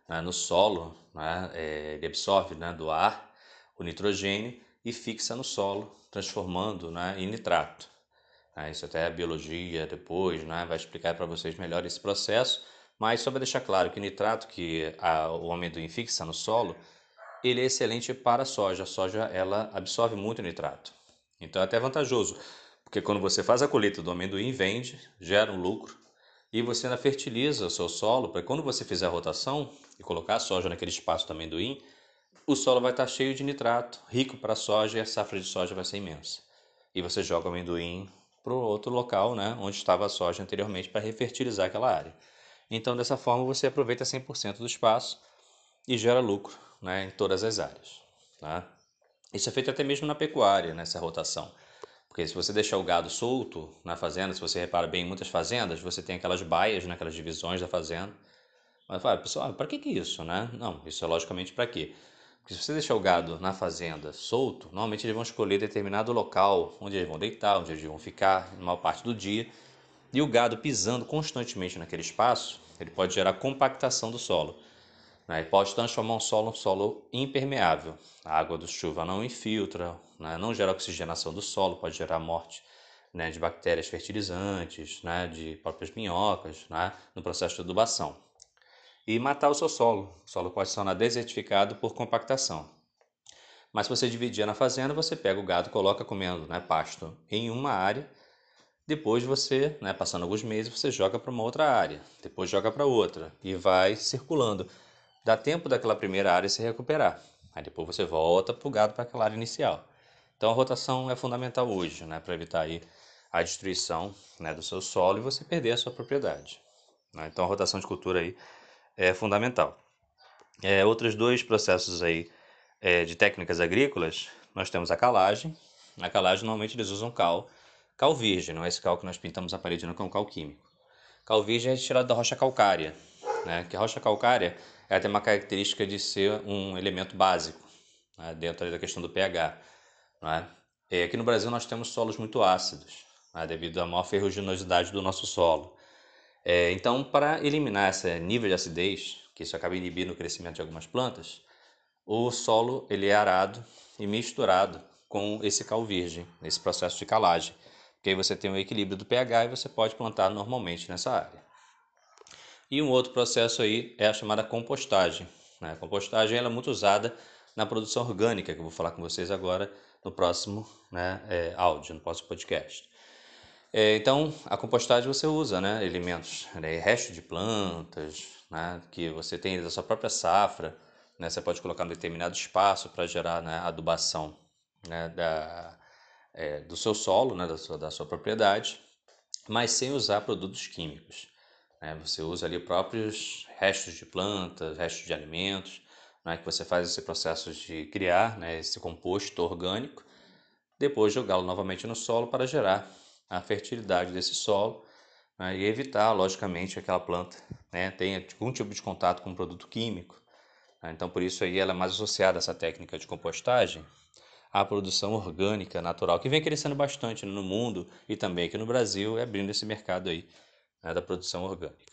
né, no solo, né, ele absorve, né, do ar o nitrogênio e fixa no solo, transformando, né, em nitrato. Isso até a biologia depois, né, vai explicar para vocês melhor esse processo. Mas só para deixar claro que o nitrato que o amendoim fixa no solo, ele é excelente para a soja. A soja ela absorve muito nitrato. Então é até vantajoso, porque quando você faz a colheita do amendoim, vende, gera um lucro, e você ainda fertiliza o seu solo, para quando você fizer a rotação e colocar a soja naquele espaço do amendoim, o solo vai estar cheio de nitrato, rico para a soja, e a safra de soja vai ser imensa. E você joga o amendoim para o outro local, né, onde estava a soja anteriormente, para refertilizar aquela área. Então, dessa forma, você aproveita 100% do espaço e gera lucro, né, em todas as áreas. Tá? Isso é feito até mesmo na pecuária, nessa rotação. Porque se você deixar o gado solto na fazenda, se você repara bem, em muitas fazendas você tem aquelas baias, né, aquelas divisões da fazenda. Mas fala, pessoal, para que isso, né? Não, isso é logicamente para quê? Porque se você deixar o gado na fazenda solto, normalmente eles vão escolher determinado local onde eles vão deitar, onde eles vão ficar na maior parte do dia. E o gado pisando constantemente naquele espaço, ele pode gerar compactação do solo, né? Ele pode transformar um solo impermeável. A água da chuva não infiltra, né? Não gera oxigenação do solo, pode gerar morte, né, de bactérias fertilizantes, né, de próprias minhocas, né, no processo de adubação. E matar o seu solo. O solo pode ser desertificado por compactação. Mas se você dividir na fazenda, você pega o gado, coloca comendo, né, pasto em uma área. Depois você, né, passando alguns meses, você joga para uma outra área, depois joga para outra e vai circulando. Dá tempo daquela primeira área se recuperar, aí depois você volta para o gado para aquela área inicial. Então a rotação é fundamental hoje, né, para evitar aí a destruição, né, do seu solo e você perder a sua propriedade, né? Então a rotação de cultura aí é fundamental. Outros dois processos aí, de técnicas agrícolas, nós temos a calagem. Na calagem normalmente eles usam cal virgem, não é esse cal que nós pintamos a parede, não, que é um cal químico. Cal virgem é retirado da rocha calcária, né? Que a rocha calcária ela tem uma característica de ser um elemento básico, né, dentro da questão do pH, né? E aqui no Brasil nós temos solos muito ácidos, né, devido à maior ferruginosidade do nosso solo. Então, para eliminar esse nível de acidez, que isso acaba inibindo o crescimento de algumas plantas, o solo ele é arado e misturado com esse cal virgem, nesse processo de calagem. Porque aí você tem um equilíbrio do pH e você pode plantar normalmente nessa área. E um outro processo aí é a chamada compostagem, né? A compostagem ela é muito usada na produção orgânica, que eu vou falar com vocês agora no próximo, né, áudio, no próximo podcast. Então, a compostagem você usa, né, elementos, né, resto de plantas, né, que você tem da sua própria safra, né, você pode colocar em determinado espaço para gerar, né, adubação, né, do seu solo, né, da sua propriedade, mas sem usar produtos químicos, né? Você usa ali próprios restos de plantas, restos de alimentos, né, que você faz esse processo de criar, né, esse composto orgânico, depois jogá-lo novamente no solo para gerar a fertilidade desse solo, né, e evitar, logicamente, que aquela planta, né, tenha algum tipo de contato com um produto químico, né? Então, por isso aí ela é mais associada, essa técnica de compostagem, a produção orgânica natural, que vem crescendo bastante no mundo e também aqui no Brasil, abrindo esse mercado aí, né, da produção orgânica.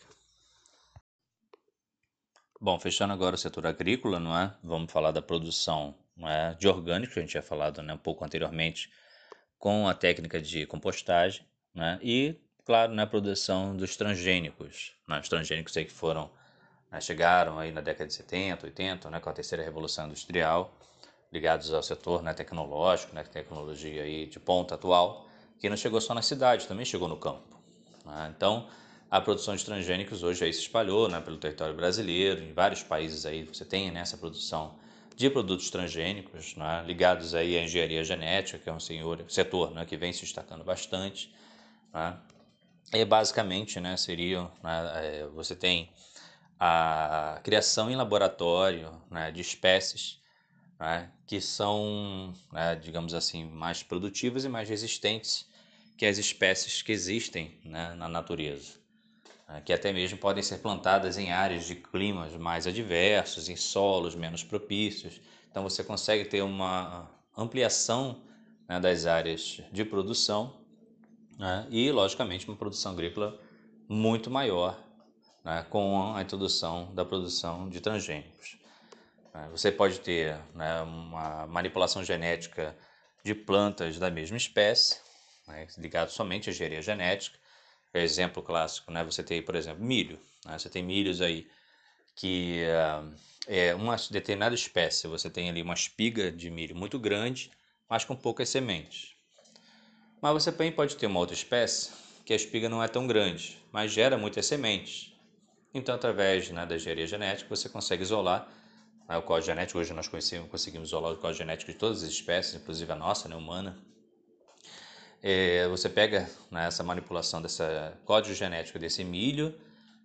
Bom, fechando agora o setor agrícola, não é? Vamos falar da produção, não é, de orgânicos, que a gente tinha falado, né, um pouco anteriormente, com a técnica de compostagem, né, e, claro, na produção dos transgênicos, né? Os transgênicos aí que foram, né, chegaram aí na década de 70, 80, né, com a terceira revolução industrial, ligados ao setor, né, tecnológico, né, tecnologia aí de ponta atual, que não chegou só na cidade, também chegou no campo, né? Então, a produção de transgênicos hoje aí se espalhou, né, pelo território brasileiro, em vários países aí você tem, né, essa produção de produtos transgênicos, né, ligados aí à engenharia genética, que é um setor, né, que vem se destacando bastante, né? E basicamente, né, seria, né, você tem a criação em laboratório, né, de espécies, né, que são, né, digamos assim, mais produtivas e mais resistentes que as espécies que existem, né, na natureza, que até mesmo podem ser plantadas em áreas de climas mais adversos, em solos menos propícios. Então você consegue ter uma ampliação, né, das áreas de produção, né, e, logicamente, uma produção agrícola muito maior, né, com a introdução da produção de transgênicos. Você pode ter, né, uma manipulação genética de plantas da mesma espécie, né, ligado somente à engenharia genética. É exemplo clássico, né, você tem, por exemplo, milho, né, você tem milhos aí que é uma determinada espécie, você tem ali uma espiga de milho muito grande, mas com poucas sementes. Mas você também pode ter uma outra espécie que a espiga não é tão grande, mas gera muitas sementes. Então, através, né, da engenharia genética, você consegue isolar o código genético. Hoje nós conseguimos isolar o código genético de todas as espécies, inclusive a nossa, né, humana. Você pega, né, essa manipulação desse código genético desse milho,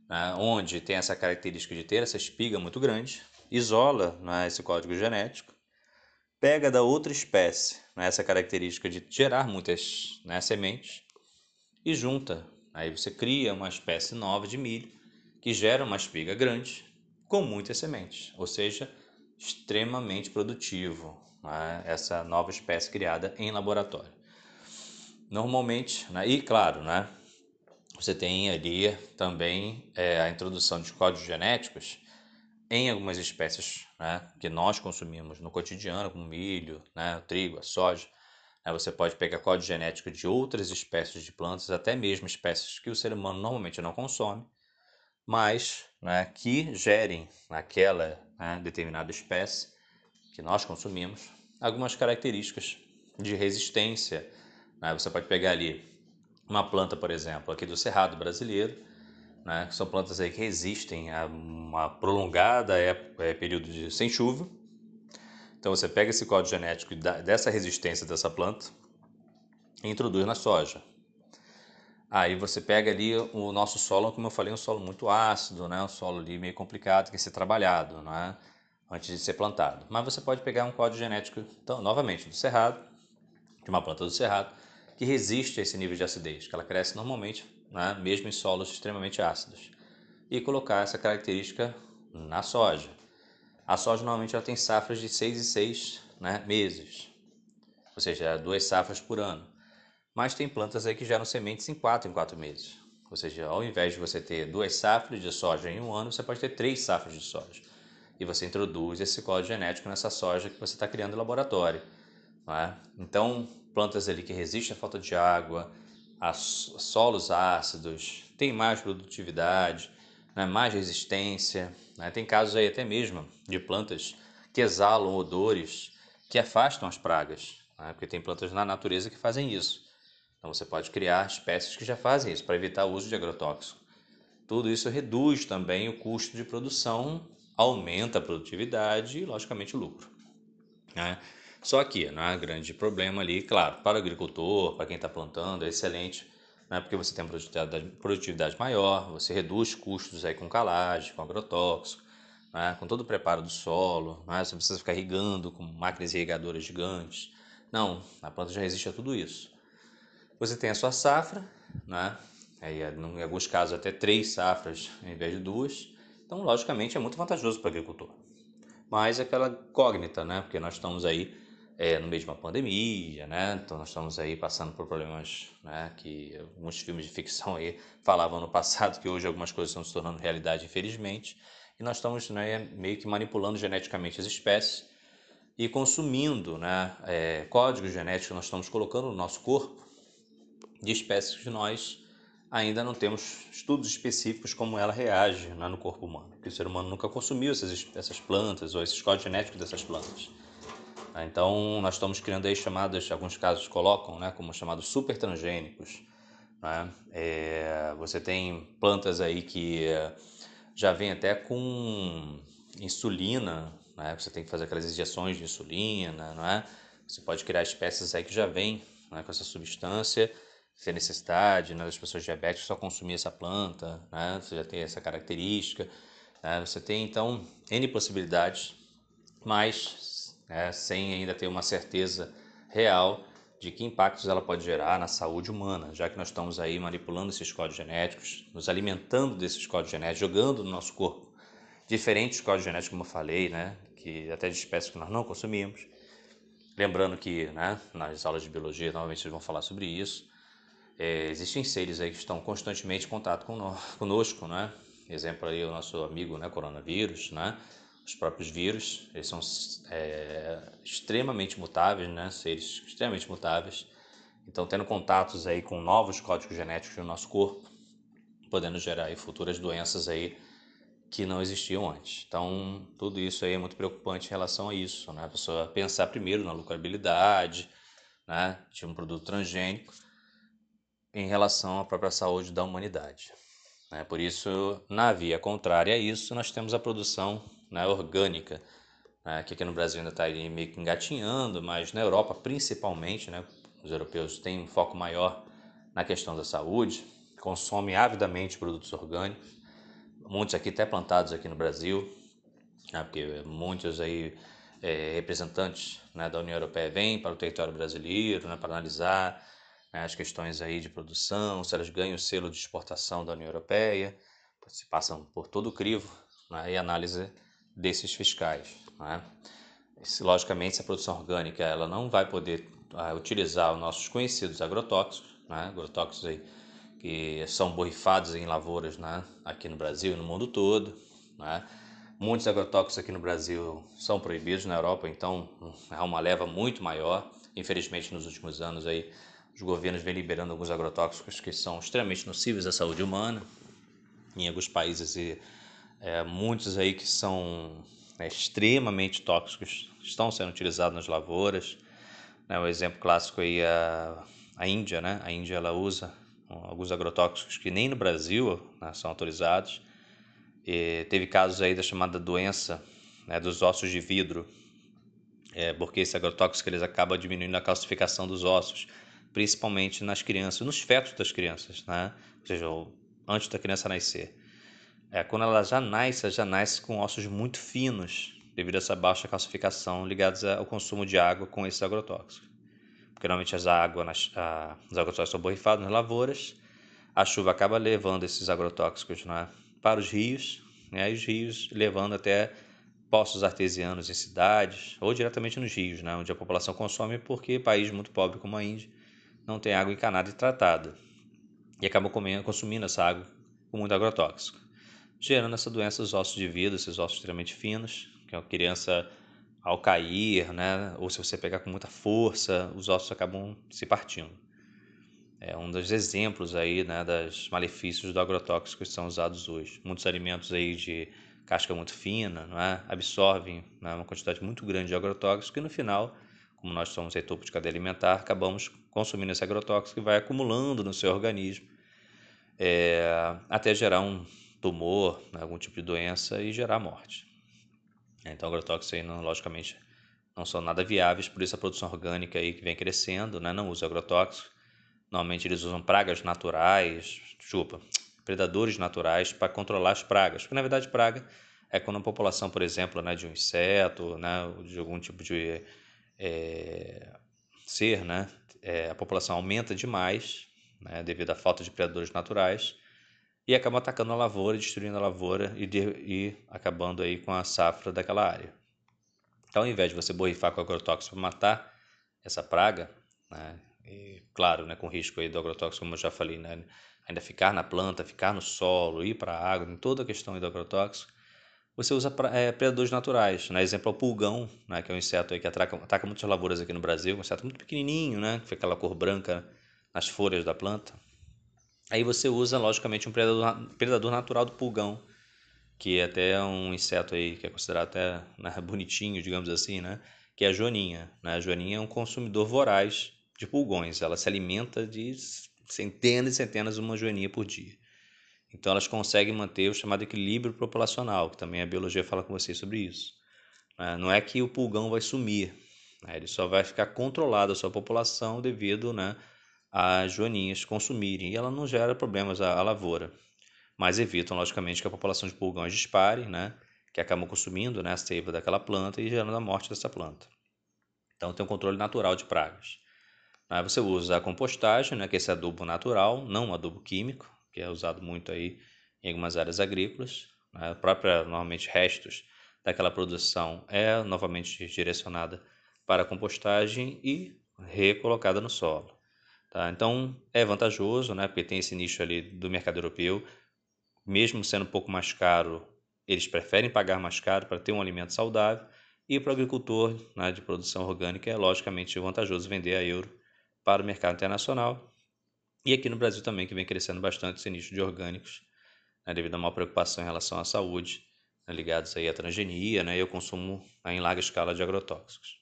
né, onde tem essa característica de ter essa espiga muito grande, isola, né, esse código genético, pega da outra espécie, né, essa característica de gerar muitas, né, sementes, e junta. Aí você cria uma espécie nova de milho que gera uma espiga grande com muitas sementes, ou seja, extremamente produtivo, né, essa nova espécie criada em laboratório. Normalmente, né, e claro, né, você tem ali também a introdução de códigos genéticos em algumas espécies, né, que nós consumimos no cotidiano, como milho, né, o trigo, a soja. Você pode pegar código genético de outras espécies de plantas, até mesmo espécies que o ser humano normalmente não consome, mas, né, que gerem naquela, né, determinada espécie que nós consumimos algumas características de resistência. Né? Você pode pegar ali uma planta, por exemplo, aqui do Cerrado brasileiro, né, que são plantas aí que resistem a uma prolongada período sem chuva. Então você pega esse código genético dessa resistência dessa planta e introduz na soja. Aí você pega ali o nosso solo, como eu falei, um solo muito ácido, né? Um solo ali meio complicado, que tem que ser trabalhado, né, antes de ser plantado. Mas você pode pegar um código genético, então, novamente, do Cerrado, de uma planta do Cerrado, que resiste a esse nível de acidez, que ela cresce normalmente, né, mesmo em solos extremamente ácidos, e colocar essa característica na soja. A soja normalmente ela tem safras de 6 e 6, né, meses, ou seja, 2 safras por ano. Mas tem plantas aí que geram sementes em 4 em 4 meses. Ou seja, ao invés de você ter 2 safras de soja em um ano, você pode ter 3 safras de soja. E você introduz esse código genético nessa soja que você está criando no laboratório. Né? Então, plantas ali que resistem à falta de água, a solos ácidos, tem mais produtividade, né, mais resistência, né? Tem casos aí até mesmo de plantas que exalam odores que afastam as pragas, né? Porque tem plantas na natureza que fazem isso. Então você pode criar espécies que já fazem isso para evitar o uso de agrotóxico. Tudo isso reduz também o custo de produção, aumenta a produtividade e logicamente o lucro, né? Só que, né, grande problema ali, claro, para o agricultor, para quem está plantando, é excelente, porque você tem produtividade maior, você reduz custos aí com calagem, com agrotóxico, né, com todo o preparo do solo, né, você precisa ficar irrigando com máquinas irrigadoras gigantes. Não, a planta já resiste a tudo isso. Você tem a sua safra, né, aí, em alguns casos até 3 safras ao invés de 2, então logicamente é muito vantajoso para o agricultor. Mas é aquela incógnita, né, porque nós estamos aí no meio de uma pandemia, né? Então nós estamos aí passando por problemas, né, que alguns filmes de ficção aí falavam no passado, que hoje algumas coisas estão se tornando realidade, infelizmente, e nós estamos, né, meio que manipulando geneticamente as espécies e consumindo, né, códigos genéticos que nós estamos colocando no nosso corpo de espécies que nós ainda não temos estudos específicos como ela reage, né, no corpo humano, porque o ser humano nunca consumiu essas plantas ou esses códigos genéticos dessas plantas. Então, nós estamos criando aí chamadas, alguns casos colocam, né, como chamados super transgênicos, né? Você tem plantas aí que já vem até com insulina, né? Você tem que fazer aquelas injeções de insulina, não é? Você pode criar espécies aí que já vêm, né, com essa substância, sem necessidade, né, das pessoas diabéticas só consumir essa planta, né? Você já tem essa característica, né? Você tem, então, N possibilidades, mas sem ainda ter uma certeza real de que impactos ela pode gerar na saúde humana, já que nós estamos aí manipulando esses códigos genéticos, nos alimentando desses códigos genéticos, jogando no nosso corpo diferentes códigos genéticos, como eu falei, né, que até de espécies que nós não consumimos. Lembrando que, né, nas aulas de biologia, novamente, vocês vão falar sobre isso. Existem seres aí que estão constantemente em contato conosco, né? Exemplo aí o nosso amigo, né, coronavírus, né? Os próprios vírus, eles são extremamente mutáveis, né? Seres extremamente mutáveis. Então, tendo contatos aí com novos códigos genéticos no nosso corpo, podendo gerar aí futuras doenças aí que não existiam antes. Então, tudo isso aí é muito preocupante em relação a isso, né? A pessoa pensar primeiro na lucratividade, né, de um produto transgênico em relação à própria saúde da humanidade, né? Por isso, na via contrária a isso, nós temos a produção, né, orgânica, né, que aqui no Brasil ainda está meio que engatinhando, mas na Europa principalmente, né, os europeus têm um foco maior na questão da saúde, consomem avidamente produtos orgânicos, muitos aqui até plantados aqui no Brasil, né, porque muitos aí representantes, né, da União Europeia vêm para o território brasileiro, né, para analisar, né, as questões aí de produção, se elas ganham o selo de exportação da União Europeia, se passam por todo o crivo, né, e análise desses fiscais. Né. Logicamente, se a produção orgânica ela não vai poder utilizar os nossos conhecidos agrotóxicos, né, agrotóxicos aí, que são borrifados em lavouras, né, aqui no Brasil e no mundo todo. Né. Muitos agrotóxicos aqui no Brasil são proibidos na Europa, então é uma leva muito maior. Infelizmente, nos últimos anos, aí, os governos vêm liberando alguns agrotóxicos que são extremamente nocivos à saúde humana. Em alguns países, muitos aí que são extremamente tóxicos estão sendo utilizados nas lavouras. O exemplo clássico aí é a Índia, né? A Índia ela usa alguns agrotóxicos que nem no Brasil, né, são autorizados. E teve casos aí da chamada doença, né, dos ossos de vidro, porque esse agrotóxico eles acaba diminuindo a calcificação dos ossos, principalmente nas crianças, nos fetos das crianças, né? Ou seja, antes da criança nascer. Quando ela já nasce com ossos muito finos, devido a essa baixa calcificação ligados ao consumo de água com esses agrotóxicos. Porque normalmente os agrotóxicos são borrifados nas lavouras, a chuva acaba levando esses agrotóxicos, né, para os rios, né, e os rios levando até poços artesianos em cidades, ou diretamente nos rios, né, onde a população consome, porque país muito pobre como a Índia não tem água encanada e tratada. E acabam consumindo essa água com muito agrotóxico, gerando essa doença dos ossos de vidro, esses ossos extremamente finos, que a criança, ao cair, né, ou se você pegar com muita força, os ossos acabam se partindo. É um dos exemplos aí, né, dos malefícios do agrotóxico que são usados hoje. Muitos alimentos aí de casca muito fina, não é, absorvem, né, uma quantidade muito grande de agrotóxico, e no final, como nós somos em topo de cadeia alimentar, acabamos consumindo esse agrotóxico que vai acumulando no seu organismo, até gerar um tumor, né, algum tipo de doença, e gerar morte. Então, agrotóxicos aí, logicamente, não são nada viáveis, por isso a produção orgânica aí que vem crescendo, né, não usa agrotóxicos. Normalmente eles usam pragas naturais, predadores naturais para controlar as pragas, porque na verdade praga é quando a população, por exemplo, né, de um inseto, né, de algum tipo de ser, né, a população aumenta demais, né, devido à falta de predadores naturais, e acaba atacando a lavoura, destruindo a lavoura e acabando aí com a safra daquela área. Então, ao invés de você borrifar com agrotóxico para matar essa praga, né, e, claro, né, com o risco aí do agrotóxico, como eu já falei, né, ainda ficar na planta, ficar no solo, ir para a água, em toda a questão aí do agrotóxico, você usa predadores naturais, né? Exemplo é o pulgão, né, que é um inseto aí que ataca muitas lavouras aqui no Brasil, um inseto muito pequenininho, né, que fica aquela cor branca nas folhas da planta. Aí você usa, logicamente, um predador natural do pulgão, que é até um inseto aí que é considerado até, né, bonitinho, digamos assim, né, que é a joaninha, né? A joaninha é um consumidor voraz de pulgões, ela se alimenta de centenas e centenas de uma joaninha por dia. Então, elas conseguem manter o chamado equilíbrio populacional, que também a biologia fala com vocês sobre isso. Não é que o pulgão vai sumir, né? Ele só vai ficar controlado a sua população devido, né, às joaninhas consumirem. E ela não gera problemas à lavoura, mas evitam, logicamente, que a população de pulgões dispare, né, que acabam consumindo, né, a seiva daquela planta e gerando a morte dessa planta. Então, tem um controle natural de pragas. Aí você usa a compostagem, né, que é esse adubo natural, não um adubo químico, que é usado muito aí em algumas áreas agrícolas, né? Normalmente restos daquela produção é novamente direcionada para a compostagem e recolocada no solo. Tá? Então é vantajoso, né, porque tem esse nicho ali do mercado europeu, mesmo sendo um pouco mais caro, eles preferem pagar mais caro para ter um alimento saudável, e para o agricultor, né, de produção orgânica é logicamente vantajoso vender a euro para o mercado internacional. E aqui no Brasil também, que vem crescendo bastante esse nicho de orgânicos, né, devido a uma preocupação em relação à saúde, né, ligados aí à transgenia, né, e ao consumo em larga escala de agrotóxicos.